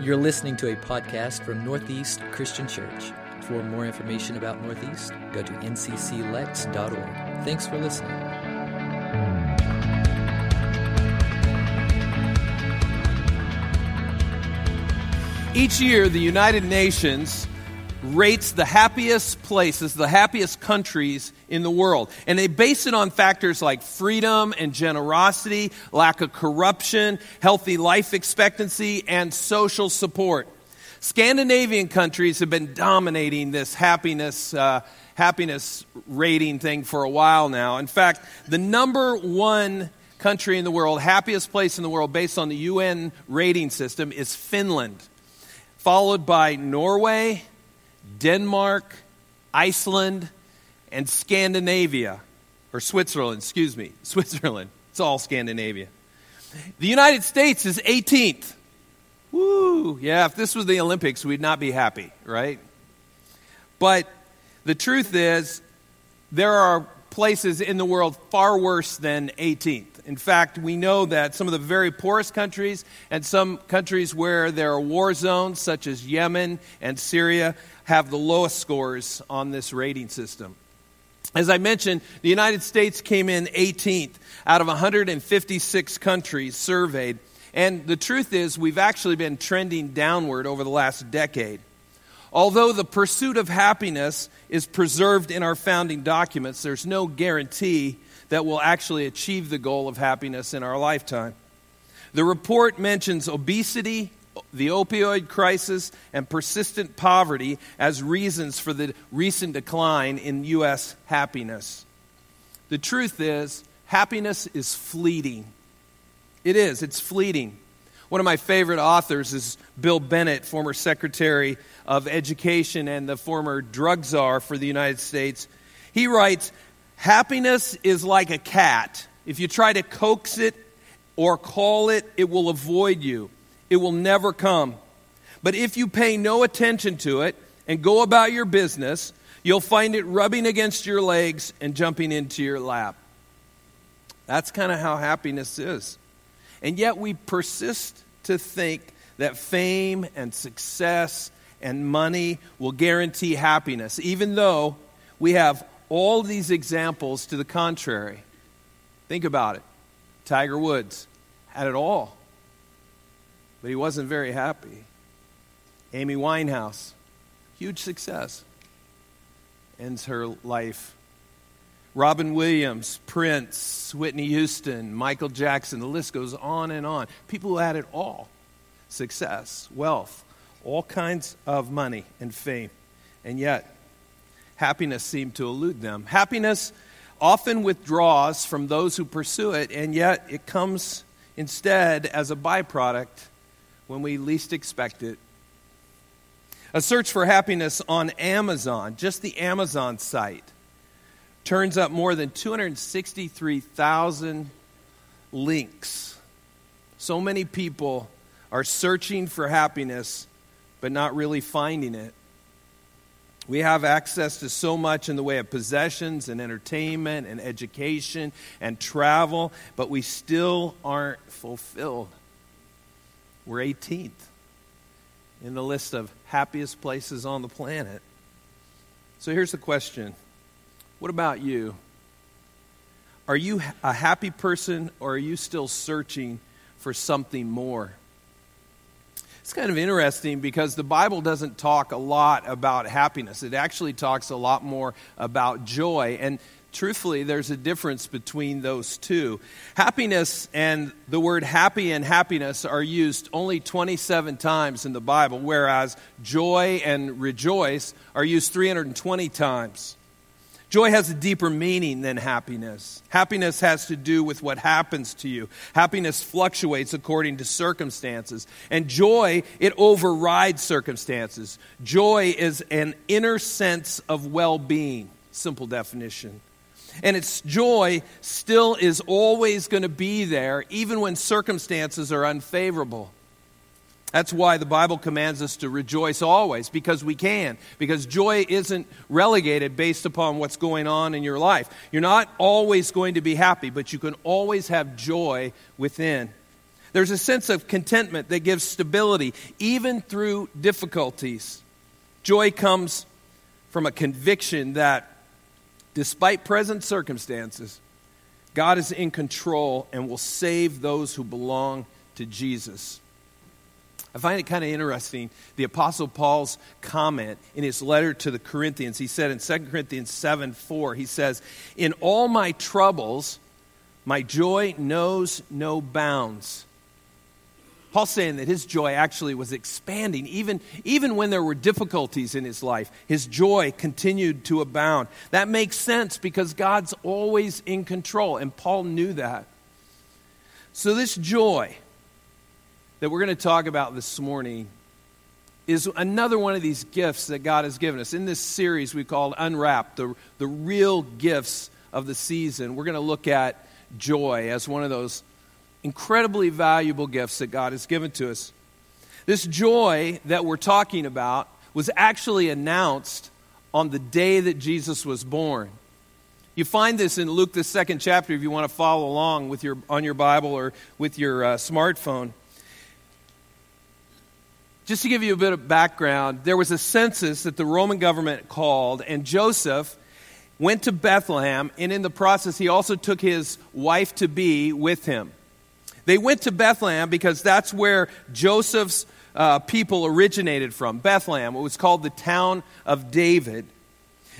You're listening to a podcast from Northeast Christian Church. For more information about Northeast, go to ncclex.org. Thanks for listening. Each year, the United Nations rates the happiest places, the happiest countries in the world. And they base it on factors like freedom and generosity, lack of corruption, healthy life expectancy, and social support. Scandinavian countries have been dominating this happiness rating thing for a while now. In fact, the number one country in the world, happiest place in the world based on the UN rating system is Finland, followed by Norway, Denmark, Iceland, and Scandinavia, or Switzerland. It's all Scandinavia. The United States is 18th. Woo! Yeah, if this was the Olympics, we'd not be happy, right? But the truth is, there are places in the world far worse than 18th. In fact, we know that some of the very poorest countries and some countries where there are war zones, such as Yemen and Syria, have the lowest scores on this rating system. As I mentioned, the United States came in 18th out of 156 countries surveyed. And the truth is, we've actually been trending downward over the last decade. Although the pursuit of happiness is preserved in our founding documents, there's no guarantee that we'll actually achieve the goal of happiness in our lifetime. The report mentions obesity, the opioid crisis, and persistent poverty as reasons for the recent decline in U.S. happiness. The truth is, happiness is fleeting. It is. It's fleeting. One of my favorite authors is Bill Bennett, former Secretary of Education and the former drug czar for the United States. He writes, "Happiness is like a cat. If you try to coax it or call it, it will avoid you. It will never come. But if you pay no attention to it and go about your business, you'll find it rubbing against your legs and jumping into your lap." That's kind of how happiness is. And yet we persist to think that fame and success and money will guarantee happiness, even though we have all these examples to the contrary. Think about it. Tiger Woods had it all, but he wasn't very happy. Amy Winehouse, huge success, ends her life. Robin Williams, Prince, Whitney Houston, Michael Jackson, the list goes on and on. People who had it all. Success, wealth, all kinds of money and fame. And yet, happiness seemed to elude them. Happiness often withdraws from those who pursue it, and yet it comes instead as a byproduct when we least expect it. A search for happiness on Amazon, just the Amazon site, turns up more than 263,000 links. So many people are searching for happiness, but not really finding it. We have access to so much in the way of possessions and entertainment and education and travel, but we still aren't fulfilled. We're 18th in the list of happiest places on the planet. So here's the question. What about you? Are you a happy person, or are you still searching for something more? It's kind of interesting because the Bible doesn't talk a lot about happiness. It actually talks a lot more about joy. And truthfully, there's a difference between those two. Happiness and the word happy and happiness are used only 27 times in the Bible, whereas joy and rejoice are used 320 times. Joy has a deeper meaning than happiness. Happiness has to do with what happens to you. Happiness fluctuates according to circumstances. And joy, it overrides circumstances. Joy is an inner sense of well-being. Simple definition. And its joy still is always going to be there, even when circumstances are unfavorable. That's why the Bible commands us to rejoice always, because we can. Because joy isn't relegated based upon what's going on in your life. You're not always going to be happy, but you can always have joy within. There's a sense of contentment that gives stability, even through difficulties. Joy comes from a conviction that despite present circumstances, God is in control and will save those who belong to Jesus. I find it kind of interesting, the Apostle Paul's comment in his letter to the Corinthians. He said in 2 Corinthians 7:4, he says, "In all my troubles, my joy knows no bounds." Paul's saying that his joy actually was expanding. Even when there were difficulties in his life, his joy continued to abound. That makes sense because God's always in control, and Paul knew that. So this joy that we're going to talk about this morning is another one of these gifts that God has given us. In this series we call Unwrapped, the real gifts of the season. We're going to look at joy as one of those incredibly valuable gifts that God has given to us. This joy that we're talking about was actually announced on the day that Jesus was born. You find this in Luke, the second chapter, if you want to follow along with on your Bible or with your smartphone. Just to give you a bit of background, there was a census that the Roman government called, and Joseph went to Bethlehem, and in the process he also took his wife-to-be with him. They went to Bethlehem because that's where Joseph's people originated from, Bethlehem. It was called the town of David.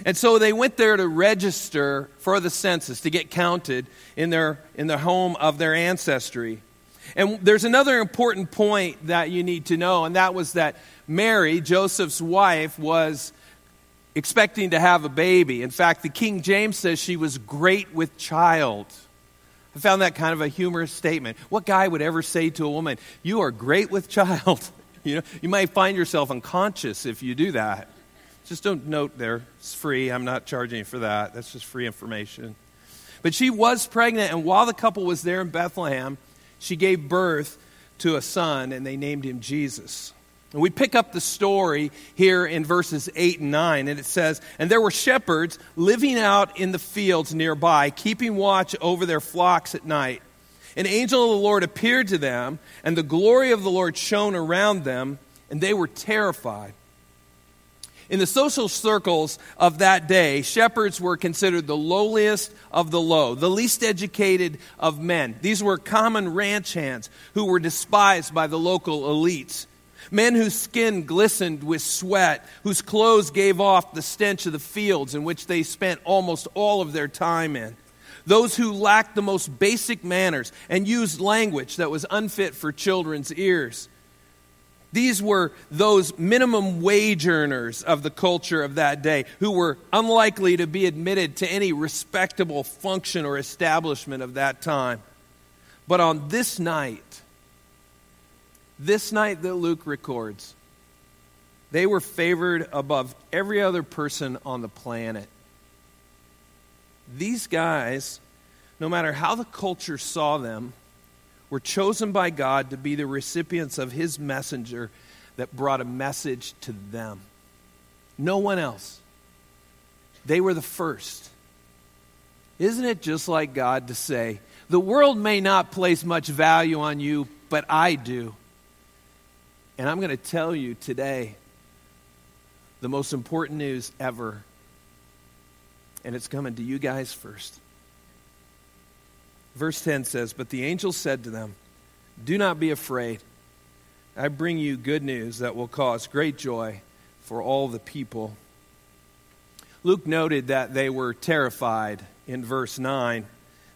And so they went there to register for the census, to get counted in the home of their ancestry. And there's another important point that you need to know, and that was that Mary, Joseph's wife, was expecting to have a baby. In fact, the King James says she was great with child. I found that kind of a humorous statement. What guy would ever say to a woman, "You are great with child"? You know, you might find yourself unconscious if you do that. Just don't note there. It's free. I'm not charging you for that. That's just free information. But she was pregnant, and while the couple was there in Bethlehem, she gave birth to a son, and they named him Jesus. And we pick up the story here in verses 8 and 9, and it says, "And there were shepherds living out in the fields nearby, keeping watch over their flocks at night. An angel of the Lord appeared to them, and the glory of the Lord shone around them, and they were terrified." In the social circles of that day, shepherds were considered the lowliest of the low, the least educated of men. These were common ranch hands who were despised by the local elites. Men whose skin glistened with sweat, whose clothes gave off the stench of the fields in which they spent almost all of their time in. Those who lacked the most basic manners and used language that was unfit for children's ears. These were those minimum wage earners of the culture of that day who were unlikely to be admitted to any respectable function or establishment of that time. But on this night that Luke records, they were favored above every other person on the planet. These guys, no matter how the culture saw them, were chosen by God to be the recipients of His messenger that brought a message to them. No one else. They were the first. Isn't it just like God to say, "The world may not place much value on you, but I do. And I'm going to tell you today the most important news ever. And it's coming to you guys first." Verse 10 says, "But the angel said to them, 'Do not be afraid. I bring you good news that will cause great joy for all the people.'" Luke noted that they were terrified in verse 9.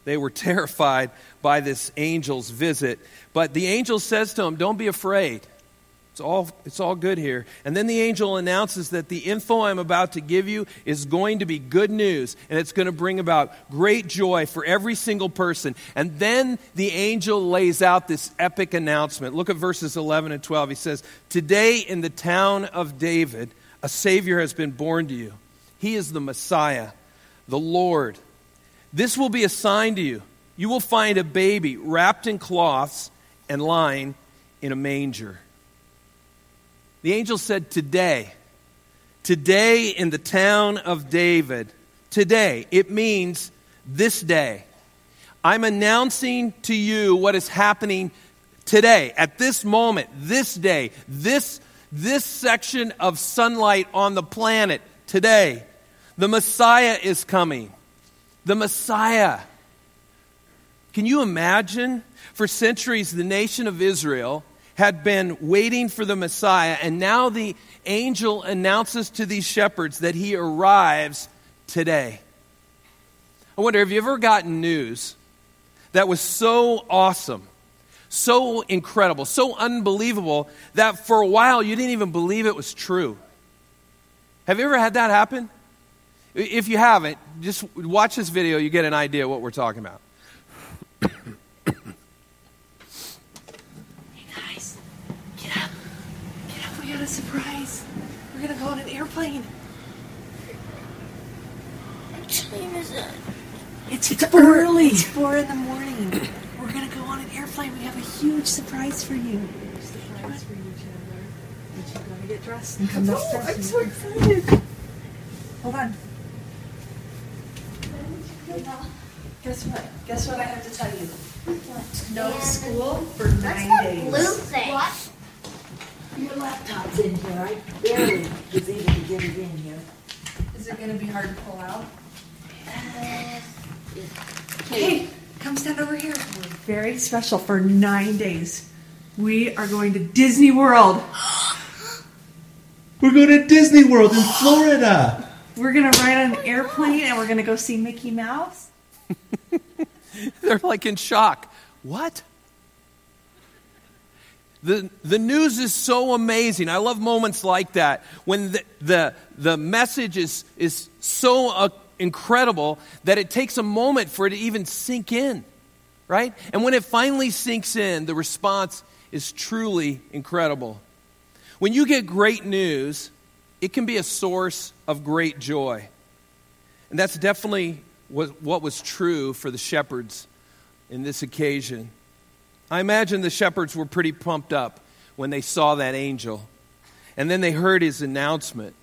They were terrified by this angel's visit. But the angel says to them, "Don't be afraid. It's all good here." And then the angel announces that the info I'm about to give you is going to be good news, and it's going to bring about great joy for every single person. And then the angel lays out this epic announcement. Look at verses 11 and 12. He says, "Today in the town of David, a Savior has been born to you. He is the Messiah, the Lord. This will be a sign to you. You will find a baby wrapped in cloths and lying in a manger." The angel said, today in the town of David, today, it means this day. I'm announcing to you what is happening today, at this moment, this day, this section of sunlight on the planet today, the Messiah is coming. The Messiah. Can you imagine? For centuries, the nation of Israel had been waiting for the Messiah, and now the angel announces to these shepherds that he arrives today. I wonder, have you ever gotten news that was so awesome, so incredible, so unbelievable that for a while you didn't even believe it was true? Have you ever had that happen? If you haven't, just watch this video. You get an idea of what we're talking about. Surprise. We're going to go on an airplane. What time is it? It's early. It's 4 in the morning. We're going to go on an airplane. We have a huge surprise for you. Surprise for you, Chandler. But you've got to get dressed and come downstairs. Oh, I'm so excited. Hold on. Guess what I have to tell you? What? No school for 9 days. That's not blue thing. What? Your laptop's in here. I barely was able to get it in here. Is it going to be hard to pull out? Hey, come stand over here. We're very special for 9 days. We are going to Disney World. We're going to Disney World in Florida. We're going to ride on an airplane and we're going to go see Mickey Mouse. They're like in shock. What? The news is so amazing. I love moments like that when the message is so incredible that it takes a moment for it to even sink in, right? And when it finally sinks in, the response is truly incredible. When you get great news, it can be a source of great joy. And that's definitely what was true for the shepherds in this occasion. I imagine the shepherds were pretty pumped up when they saw that angel. And then they heard his announcement.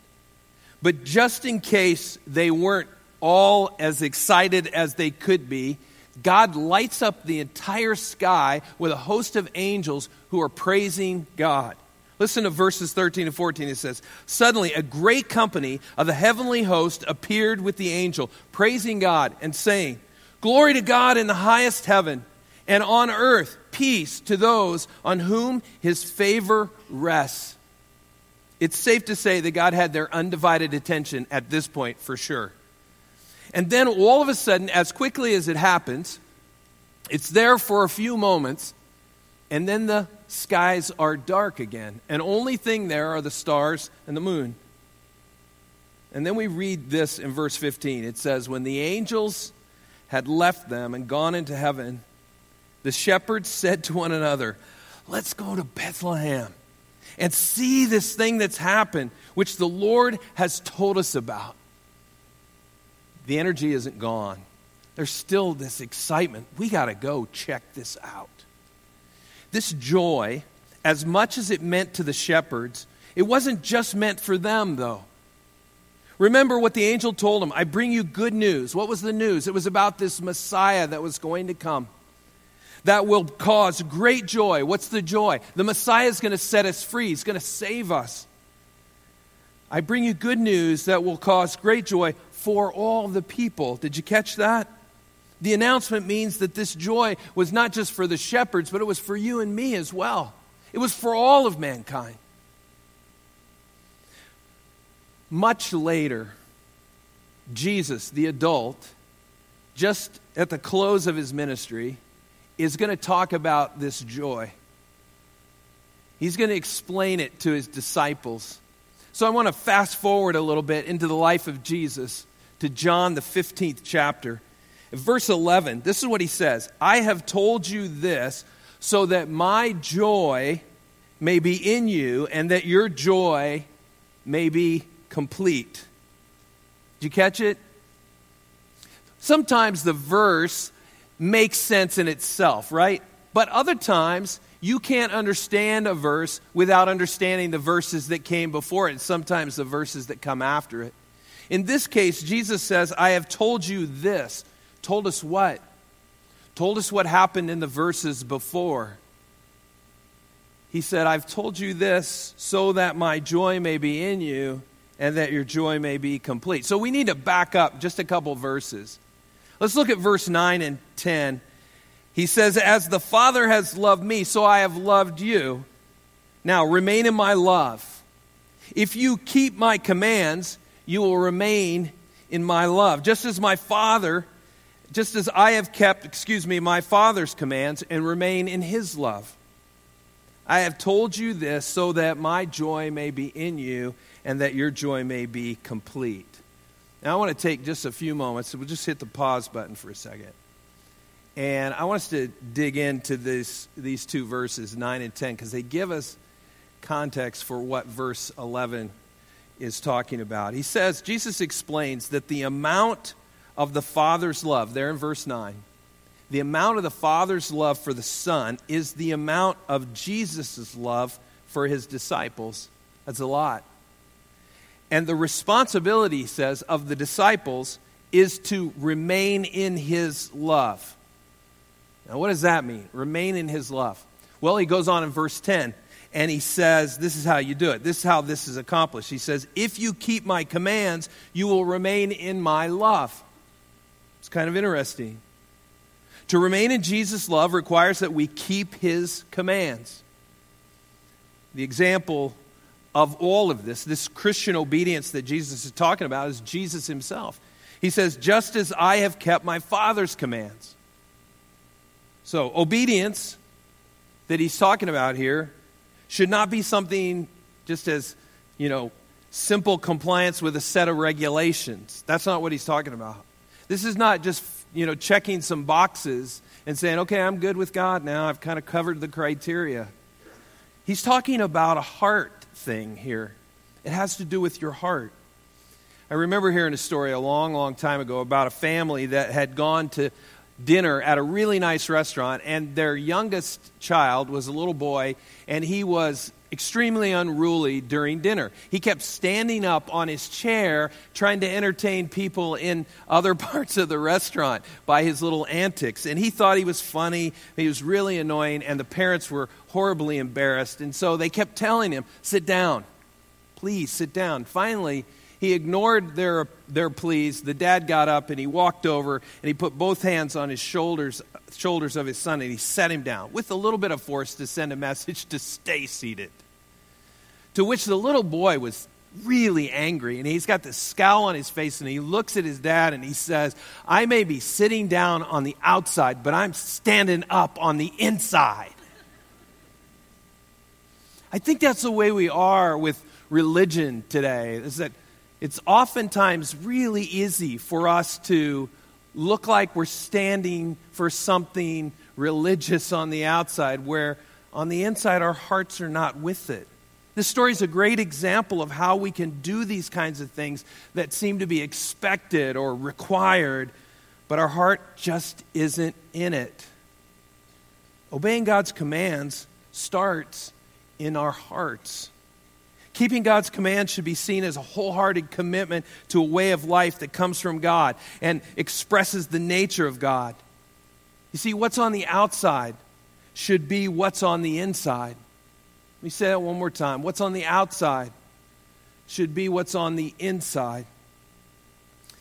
But just in case they weren't all as excited as they could be, God lights up the entire sky with a host of angels who are praising God. Listen to verses 13 and 14. It says, "Suddenly a great company of the heavenly host appeared with the angel, praising God and saying, 'Glory to God in the highest heaven, and on earth, peace to those on whom his favor rests.'" It's safe to say that God had their undivided attention at this point for sure. And then all of a sudden, as quickly as it happens, it's there for a few moments, and then the skies are dark again. And only thing there are the stars and the moon. And then we read this in verse 15. It says, "When the angels had left them and gone into heaven, the shepherds said to one another, 'Let's go to Bethlehem and see this thing that's happened, which the Lord has told us about.'" The energy isn't gone. There's still this excitement. We got to go check this out. This joy, as much as it meant to the shepherds, it wasn't just meant for them, though. Remember what the angel told them, "I bring you good news." What was the news? It was about this Messiah that was going to come. That will cause great joy. What's the joy? The Messiah is going to set us free. He's going to save us. "I bring you good news that will cause great joy for all the people." Did you catch that? The announcement means that this joy was not just for the shepherds, but it was for you and me as well. It was for all of mankind. Much later, Jesus, the adult, just at the close of his ministry, is going to talk about this joy. He's going to explain it to his disciples. So I want to fast forward a little bit into the life of Jesus to John, the 15th chapter. In verse 11, this is what he says, "I have told you this so that my joy may be in you and that your joy may be complete." Did you catch it? Sometimes the verse makes sense in itself, right? But other times, you can't understand a verse without understanding the verses that came before it, and sometimes the verses that come after it. In this case, Jesus says, "I have told you this." Told us what? Told us what happened in the verses before. He said, I've told you this so that my joy may be in you and that your joy may be complete. So we need to back up just a couple verses. Let's look at verse 9 and 10. He says, as the Father has loved me, so I have loved you. Now remain in my love. If you keep my commands, you will remain in my love. Just as I have kept, my Father's commands and remain in his love. I have told you this so that my joy may be in you and that your joy may be complete. Now I want to take just a few moments. We'll just hit the pause button for a second. And I want us to dig into these two verses, 9 and 10, because they give us context for what verse 11 is talking about. He says, Jesus explains that the amount of the Father's love, there in verse 9, the amount of the Father's love for the Son is the amount of Jesus' love for his disciples. That's a lot. And the responsibility, he says, of the disciples is to remain in his love. Now, what does that mean? Remain in his love. Well, he goes on in verse 10, and he says, this is how you do it. This is how this is accomplished. He says, if you keep my commands, you will remain in my love. It's kind of interesting. To remain in Jesus' love requires that we keep his commands. The example of all of this Christian obedience that Jesus is talking about is Jesus himself. He says, just as I have kept my Father's commands. So obedience that he's talking about here should not be something just as, simple compliance with a set of regulations. That's not what he's talking about. This is not just, checking some boxes and saying, okay, I'm good with God now. I've kind of covered the criteria. He's talking about a heart thing here. It has to do with your heart. I remember hearing a story a long, long time ago about a family that had gone to dinner at a really nice restaurant, and their youngest child was a little boy, and he was extremely unruly during dinner. He kept standing up on his chair trying to entertain people in other parts of the restaurant by his little antics. And he thought he was funny. He was really annoying, and the parents were horribly embarrassed. And so they kept telling him, sit down. Please, sit down. Finally, he ignored their pleas. The dad got up and he walked over and he put both hands on his shoulders of his son, and he set him down with a little bit of force to send a message to stay seated. To which the little boy was really angry, and he's got this scowl on his face, and he looks at his dad and he says, I may be sitting down on the outside, but I'm standing up on the inside. I think that's the way we are with religion today, is that it's oftentimes really easy for us to look like we're standing for something religious on the outside, where on the inside our hearts are not with it. This story is a great example of how we can do these kinds of things that seem to be expected or required, but our heart just isn't in it. Obeying God's commands starts in our hearts. Keeping God's command should be seen as a wholehearted commitment to a way of life that comes from God and expresses the nature of God. You see, what's on the outside should be what's on the inside. Let me say that one more time. What's on the outside should be what's on the inside.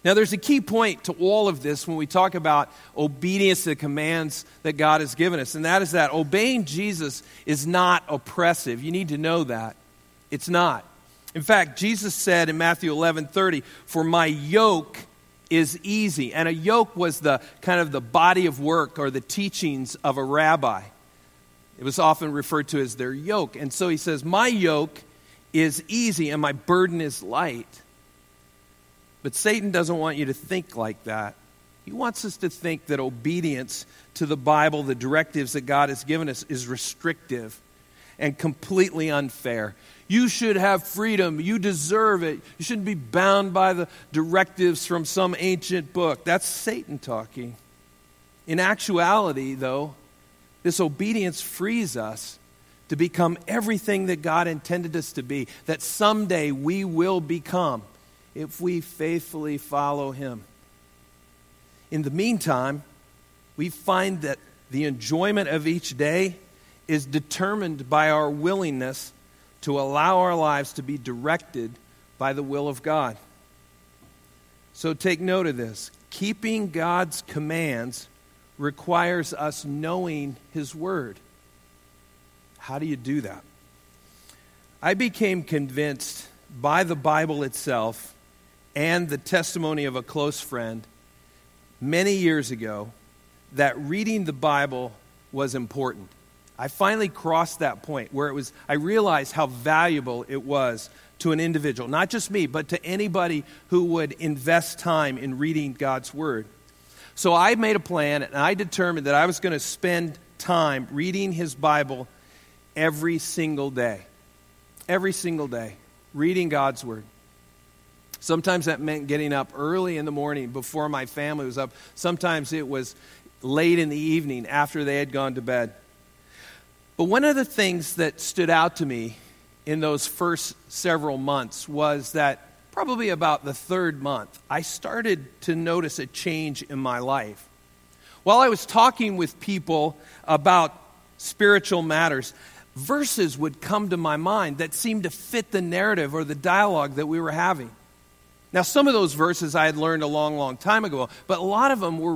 Now, there's a key point to all of this when we talk about obedience to the commands that God has given us, and that is that obeying Jesus is not oppressive. You need to know that. It's not. In fact, Jesus said in Matthew 11:30, for my yoke is easy. And a yoke was the kind of the body of work or the teachings of a rabbi. It was often referred to as their yoke. And so he says, my yoke is easy and my burden is light. But Satan doesn't want you to think like that. He wants us to think that obedience to the Bible, the directives that God has given us, is restrictive and completely unfair. You should have freedom. You deserve it. You shouldn't be bound by the directives from some ancient book. That's Satan talking. In actuality, though, this obedience frees us to become everything that God intended us to be, that someday we will become if we faithfully follow him. In the meantime, we find that the enjoyment of each day is determined by our willingness to allow our lives to be directed by the will of God. So take note of this. Keeping God's commands requires us knowing His Word. How do you do that? I became convinced by the Bible itself and the testimony of a close friend many years ago that reading the Bible was important. I finally crossed that point where I realized how valuable it was to an individual, not just me, but to anybody who would invest time in reading God's Word. So I made a plan, and I determined that I was going to spend time reading His Bible every single day. Every single day, reading God's Word. Sometimes that meant getting up early in the morning before my family was up. Sometimes it was late in the evening after they had gone to bed. But one of the things that stood out to me in those first several months was that probably about the third month, I started to notice a change in my life. While I was talking with people about spiritual matters, verses would come to my mind that seemed to fit the narrative or the dialogue that we were having. Now, some of those verses I had learned a long time ago, but a lot of them were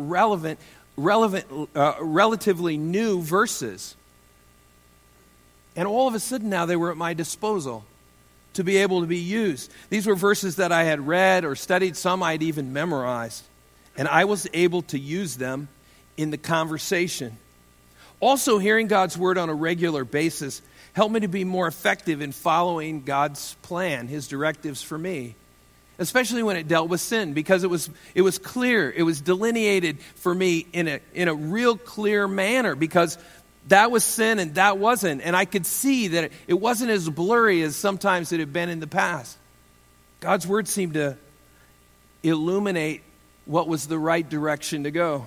relatively new verses. And all of a sudden now they were at my disposal to be able to be used. These were verses that I had read or studied, some I'd even memorized, and I was able to use them in the conversation. Also, hearing God's Word on a regular basis helped me to be more effective in following God's plan, His directives for me, especially when it dealt with sin, because it was clear, it was delineated for me in a real clear manner, because that was sin and that wasn't, and I could see that it wasn't as blurry as sometimes it had been in the past. God's Word seemed to illuminate what was the right direction to go.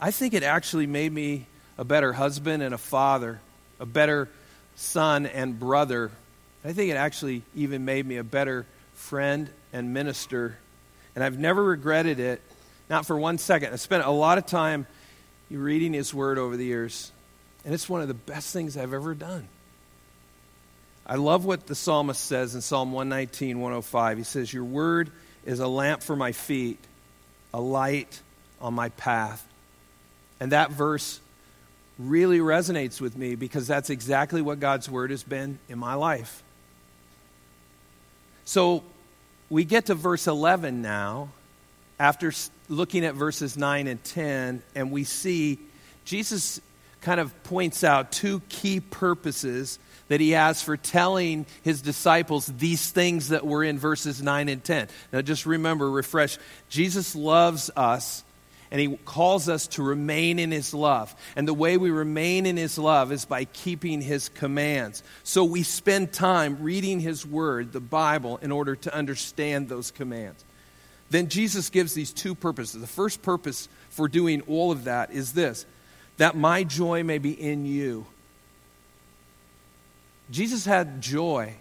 I think it actually made me a better husband and a father, a better son and brother. I think it actually even made me a better friend and minister. And I've never regretted it, not for one second. I spent a lot of time reading His Word over the years, and it's one of the best things I've ever done. I love what the psalmist says in Psalm 119, 105. He says, "Your Word is a lamp for my feet, a light on my path." And that verse really resonates with me, because that's exactly what God's Word has been in my life. So we get to verse 11 now, after looking at verses 9 and 10, and we see Jesus kind of points out two key purposes that He has for telling His disciples these things that were in verses 9 and 10. Now just remember, refresh, Jesus loves us, and He calls us to remain in His love. And the way we remain in His love is by keeping His commands. So we spend time reading His Word, the Bible, in order to understand those commands. Then Jesus gives these two purposes. The first purpose for doing all of that is this: that my joy may be in you. Jesus had joy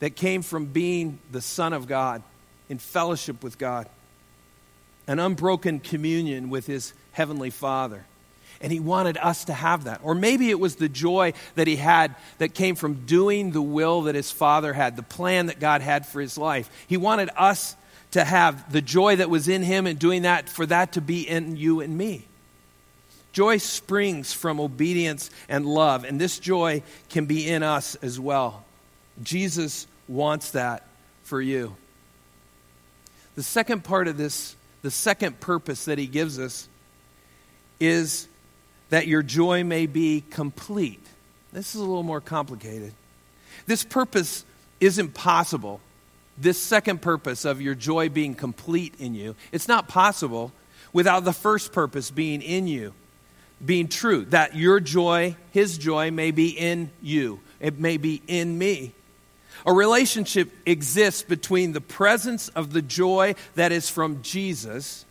that came from being the Son of God, in fellowship with God, an unbroken communion with His Heavenly Father. And He wanted us to have that. Or maybe it was the joy that He had that came from doing the will that His Father had, the plan that God had for His life. He wanted us to have the joy that was in Him and doing that, for that to be in you and me. Joy springs from obedience and love, and this joy can be in us as well. Jesus wants that for you. The second part of this, the second purpose that He gives us, is that your joy may be complete. This is a little more complicated. This purpose isn't possible. This second purpose of your joy being complete in you, it's not possible without the first purpose being in you, being true, that your joy, His joy, may be in you. It may be in me. A relationship exists between the presence of the joy that is from Jesus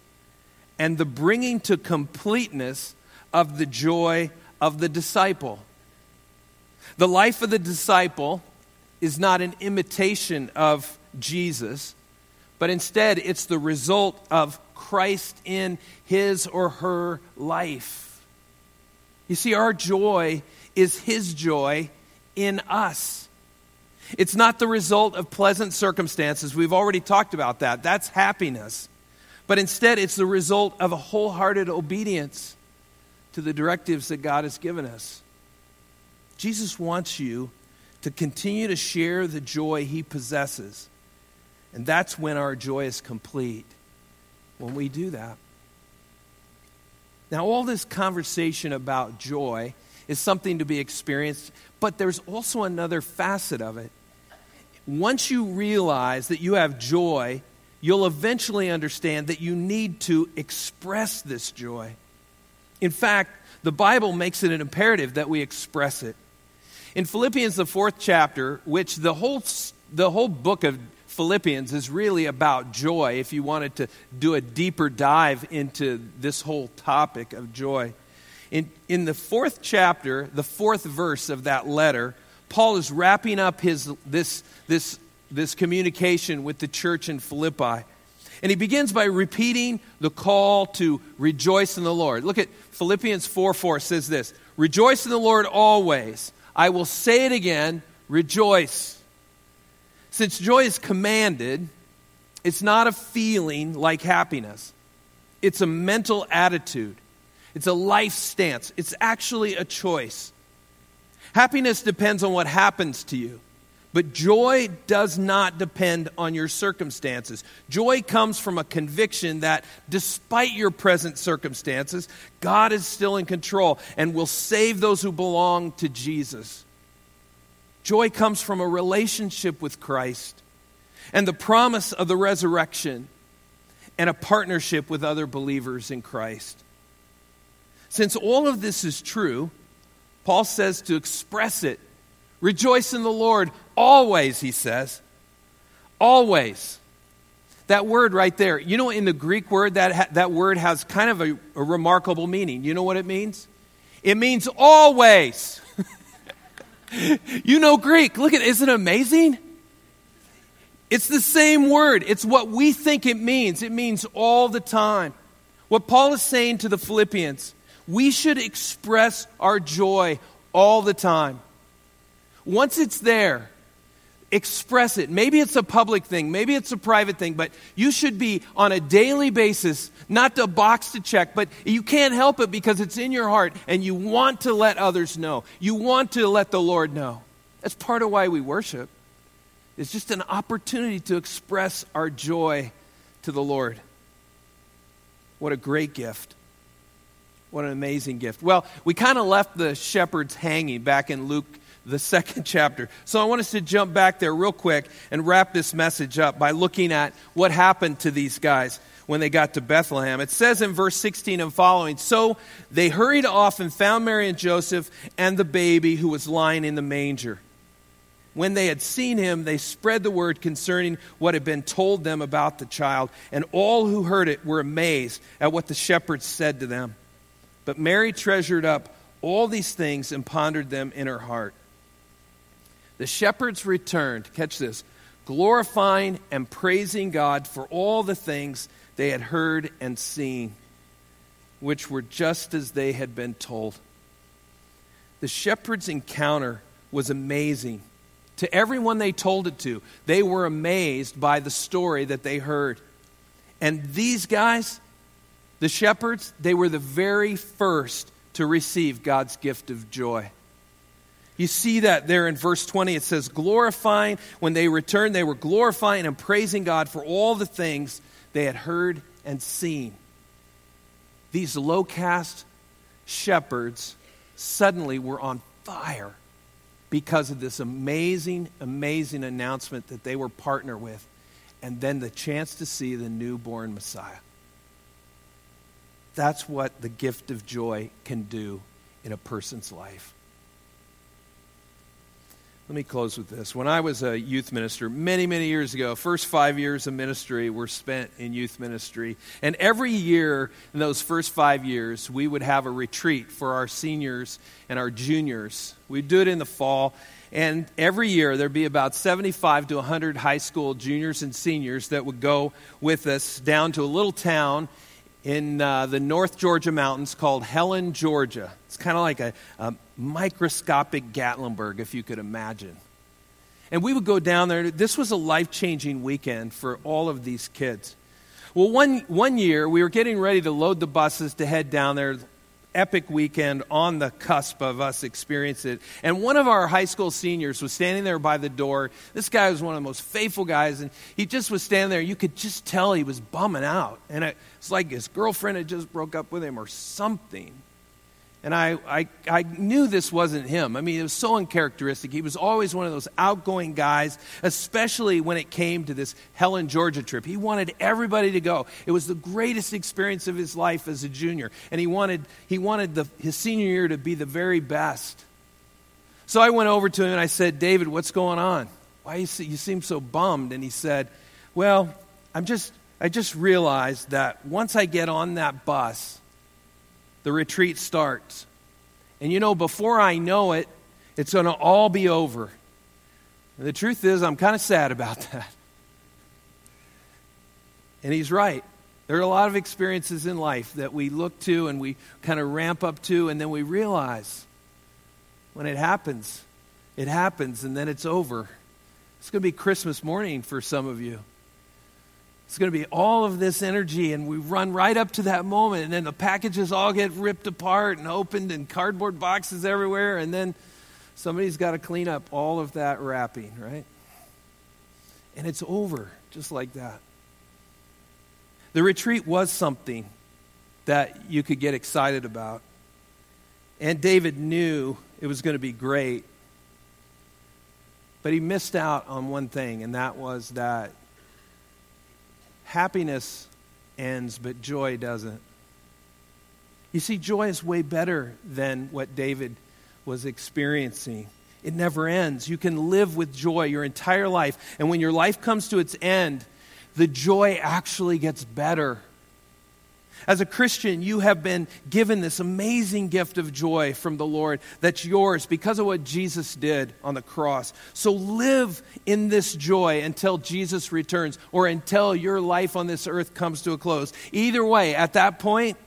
and the bringing to completeness of the joy of the disciple. The life of the disciple is not an imitation of Jesus, but instead it's the result of Christ in his or her life. You see, our joy is his joy in us. It's not the result of pleasant circumstances. We've already talked about that. That's happiness. But instead, it's the result of a wholehearted obedience to the directives that God has given us. Jesus wants you to continue to share the joy he possesses. And that's when our joy is complete, when we do that. Now, all this conversation about joy is something to be experienced, but there's also another facet of it. Once you realize that you have joy, you'll eventually understand that you need to express this joy. In fact, the Bible makes it an imperative that we express it. In Philippians, the 4th chapter, which the whole book of Philippians is really about joy, if you wanted to do a deeper dive into this whole topic of joy. In the 4th chapter, the 4th verse of that letter, Paul is wrapping up this communication with the church in Philippi. And he begins by repeating the call to rejoice in the Lord. Look at Philippians 4:4 says this, "Rejoice in the Lord always. I will say it again, rejoice." Since joy is commanded, it's not a feeling like happiness. It's a mental attitude. It's a life stance. It's actually a choice. Happiness depends on what happens to you, but joy does not depend on your circumstances. Joy comes from a conviction that despite your present circumstances, God is still in control and will save those who belong to Jesus. Joy comes from a relationship with Christ and the promise of the resurrection and a partnership with other believers in Christ. Since all of this is true, Paul says to express it. Rejoice in the Lord always, he says. Always. That word right there, you know, in the Greek word, that word has kind of a remarkable meaning. You know what it means? It means always. You know Greek. Look at it. Isn't it amazing? It's the same word. It's what we think it means. It means all the time. What Paul is saying to the Philippians, we should express our joy all the time. Once it's there, express it. Maybe it's a public thing. Maybe it's a private thing. But you should be on a daily basis, not a box to check, but you can't help it because it's in your heart and you want to let others know. You want to let the Lord know. That's part of why we worship. It's just an opportunity to express our joy to the Lord. What a great gift. What an amazing gift. Well, we kind of left the shepherds hanging back in Luke, the 2nd chapter. So I want us to jump back there real quick and wrap this message up by looking at what happened to these guys when they got to Bethlehem. It says in verse 16 and following, "So they hurried off and found Mary and Joseph and the baby who was lying in the manger. When they had seen him, they spread the word concerning what had been told them about the child, and all who heard it were amazed at what the shepherds said to them. But Mary treasured up all these things and pondered them in her heart. The shepherds returned," catch this, "glorifying and praising God for all the things they had heard and seen, which were just as they had been told." The shepherds' encounter was amazing. To everyone they told it to, they were amazed by the story that they heard. And these guys, the shepherds, they were the very first to receive God's gift of joy. You see that there in verse 20. It says, "Glorifying," when they returned, they were glorifying and praising God for all the things they had heard and seen. These low-caste shepherds suddenly were on fire because of this amazing, amazing announcement that they were partner with, and then the chance to see the newborn Messiah. That's what the gift of joy can do in a person's life. Let me close with this. When I was a youth minister many, many years ago, first 5 years of ministry were spent in youth ministry. And every year in those first 5 years, we would have a retreat for our seniors and our juniors. We'd do it in the fall. And every year there'd be about 75 to 100 high school juniors and seniors that would go with us down to a little town in the North Georgia Mountains called Helen, Georgia. It's kind of like a microscopic Gatlinburg, if you could imagine. And we would go down there. This was a life-changing weekend for all of these kids. Well, one year, we were getting ready to load the buses to head down there. Epic weekend on the cusp of us experiencing it. And one of our high school seniors was standing there by the door. This guy was one of the most faithful guys, and he just was standing there. You could just tell he was bumming out. And it's like his girlfriend had just broke up with him or something. And I knew this wasn't him. I mean, it was so uncharacteristic. He was always one of those outgoing guys, especially when it came to this Helen, Georgia trip. He wanted everybody to go. It was the greatest experience of his life as a junior. And he wanted his senior year to be the very best. So I went over to him and I said, "David, what's going on? Why you seem so bummed?" And he said, "Well, I just realized that once I get on that bus, the retreat starts. And you know, before I know it, it's going to all be over. And the truth is, I'm kind of sad about that." And he's right. There are a lot of experiences in life that we look to and we kind of ramp up to, and then we realize when it happens, and then it's over. It's going to be Christmas morning for some of you. It's going to be all of this energy, and we run right up to that moment, and then the packages all get ripped apart and opened, and cardboard boxes everywhere, and then somebody's got to clean up all of that wrapping, right? And it's over, just like that. The retreat was something that you could get excited about, and David knew it was going to be great, but he missed out on one thing, and that was that happiness ends, but joy doesn't. You see, joy is way better than what David was experiencing. It never ends. You can live with joy your entire life. And when your life comes to its end, the joy actually gets better. As a Christian, you have been given this amazing gift of joy from the Lord that's yours because of what Jesus did on the cross. So live in this joy until Jesus returns or until your life on this earth comes to a close. Either way, at that point,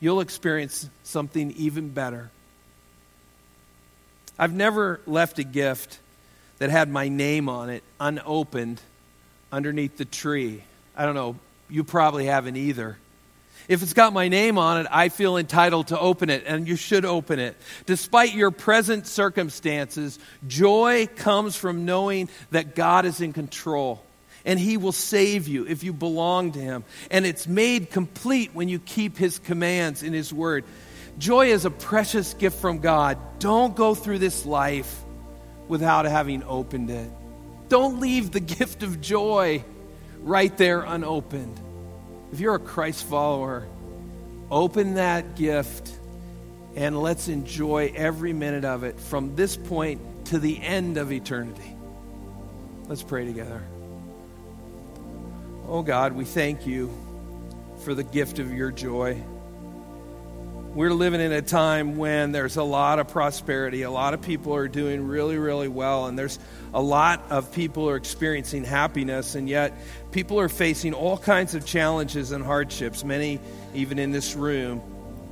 you'll experience something even better. I've never left a gift that had my name on it unopened underneath the tree. I don't know, you probably haven't either. If it's got my name on it, I feel entitled to open it, and you should open it. Despite your present circumstances, joy comes from knowing that God is in control, and He will save you if you belong to Him. And it's made complete when you keep His commands in His Word. Joy is a precious gift from God. Don't go through this life without having opened it. Don't leave the gift of joy right there unopened. If you're a Christ follower, open that gift and let's enjoy every minute of it from this point to the end of eternity. Let's pray together. Oh God, we thank you for the gift of your joy. We're living in a time when there's a lot of prosperity. A lot of people are doing really, really well. And there's a lot of people are experiencing happiness. And yet people are facing all kinds of challenges and hardships. Many, even in this room,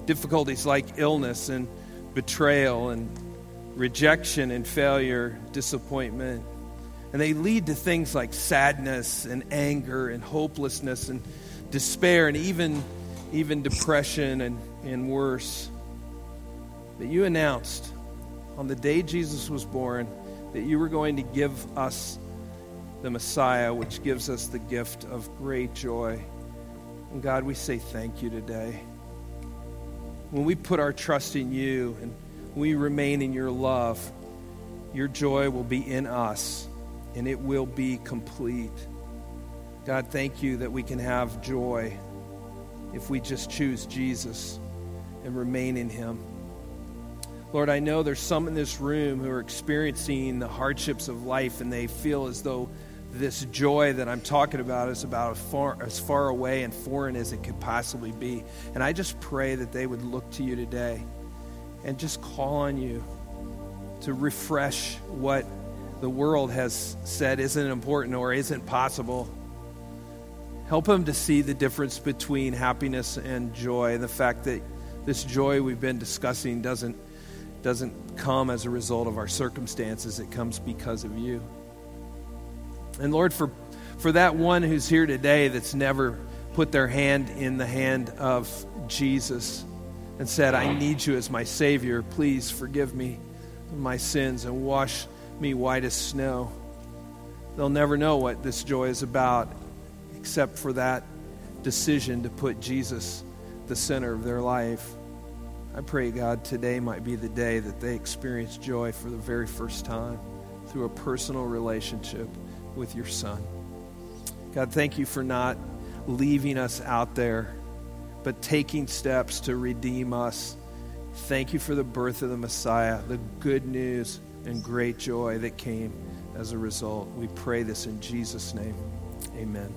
difficulties like illness and betrayal and rejection and failure, disappointment. And they lead to things like sadness and anger and hopelessness and despair and even depression and worse. But you announced on the day Jesus was born that you were going to give us the Messiah, which gives us the gift of great joy. And God, we say thank you today. When we put our trust in you and we remain in your love, your joy will be in us and it will be complete. God, thank you that we can have joy if we just choose Jesus and remain in Him. Lord, I know there's some in this room who are experiencing the hardships of life and they feel as though this joy that I'm talking about is about as far away and foreign as it could possibly be. And I just pray that they would look to you today and just call on you to refresh what the world has said isn't important or isn't possible. Help him to see the difference between happiness and joy, and the fact that this joy we've been discussing doesn't come as a result of our circumstances. It comes because of you. And Lord, for that one who's here today that's never put their hand in the hand of Jesus and said, I need you as my Savior, please forgive me my sins and wash me white as snow. They'll never know what this joy is about except for that decision to put Jesus at the center of their life. I pray, God, today might be the day that they experience joy for the very first time through a personal relationship with your Son. God, thank you for not leaving us out there, but taking steps to redeem us. Thank you for the birth of the Messiah, the good news and great joy that came as a result. We pray this in Jesus' name. Amen.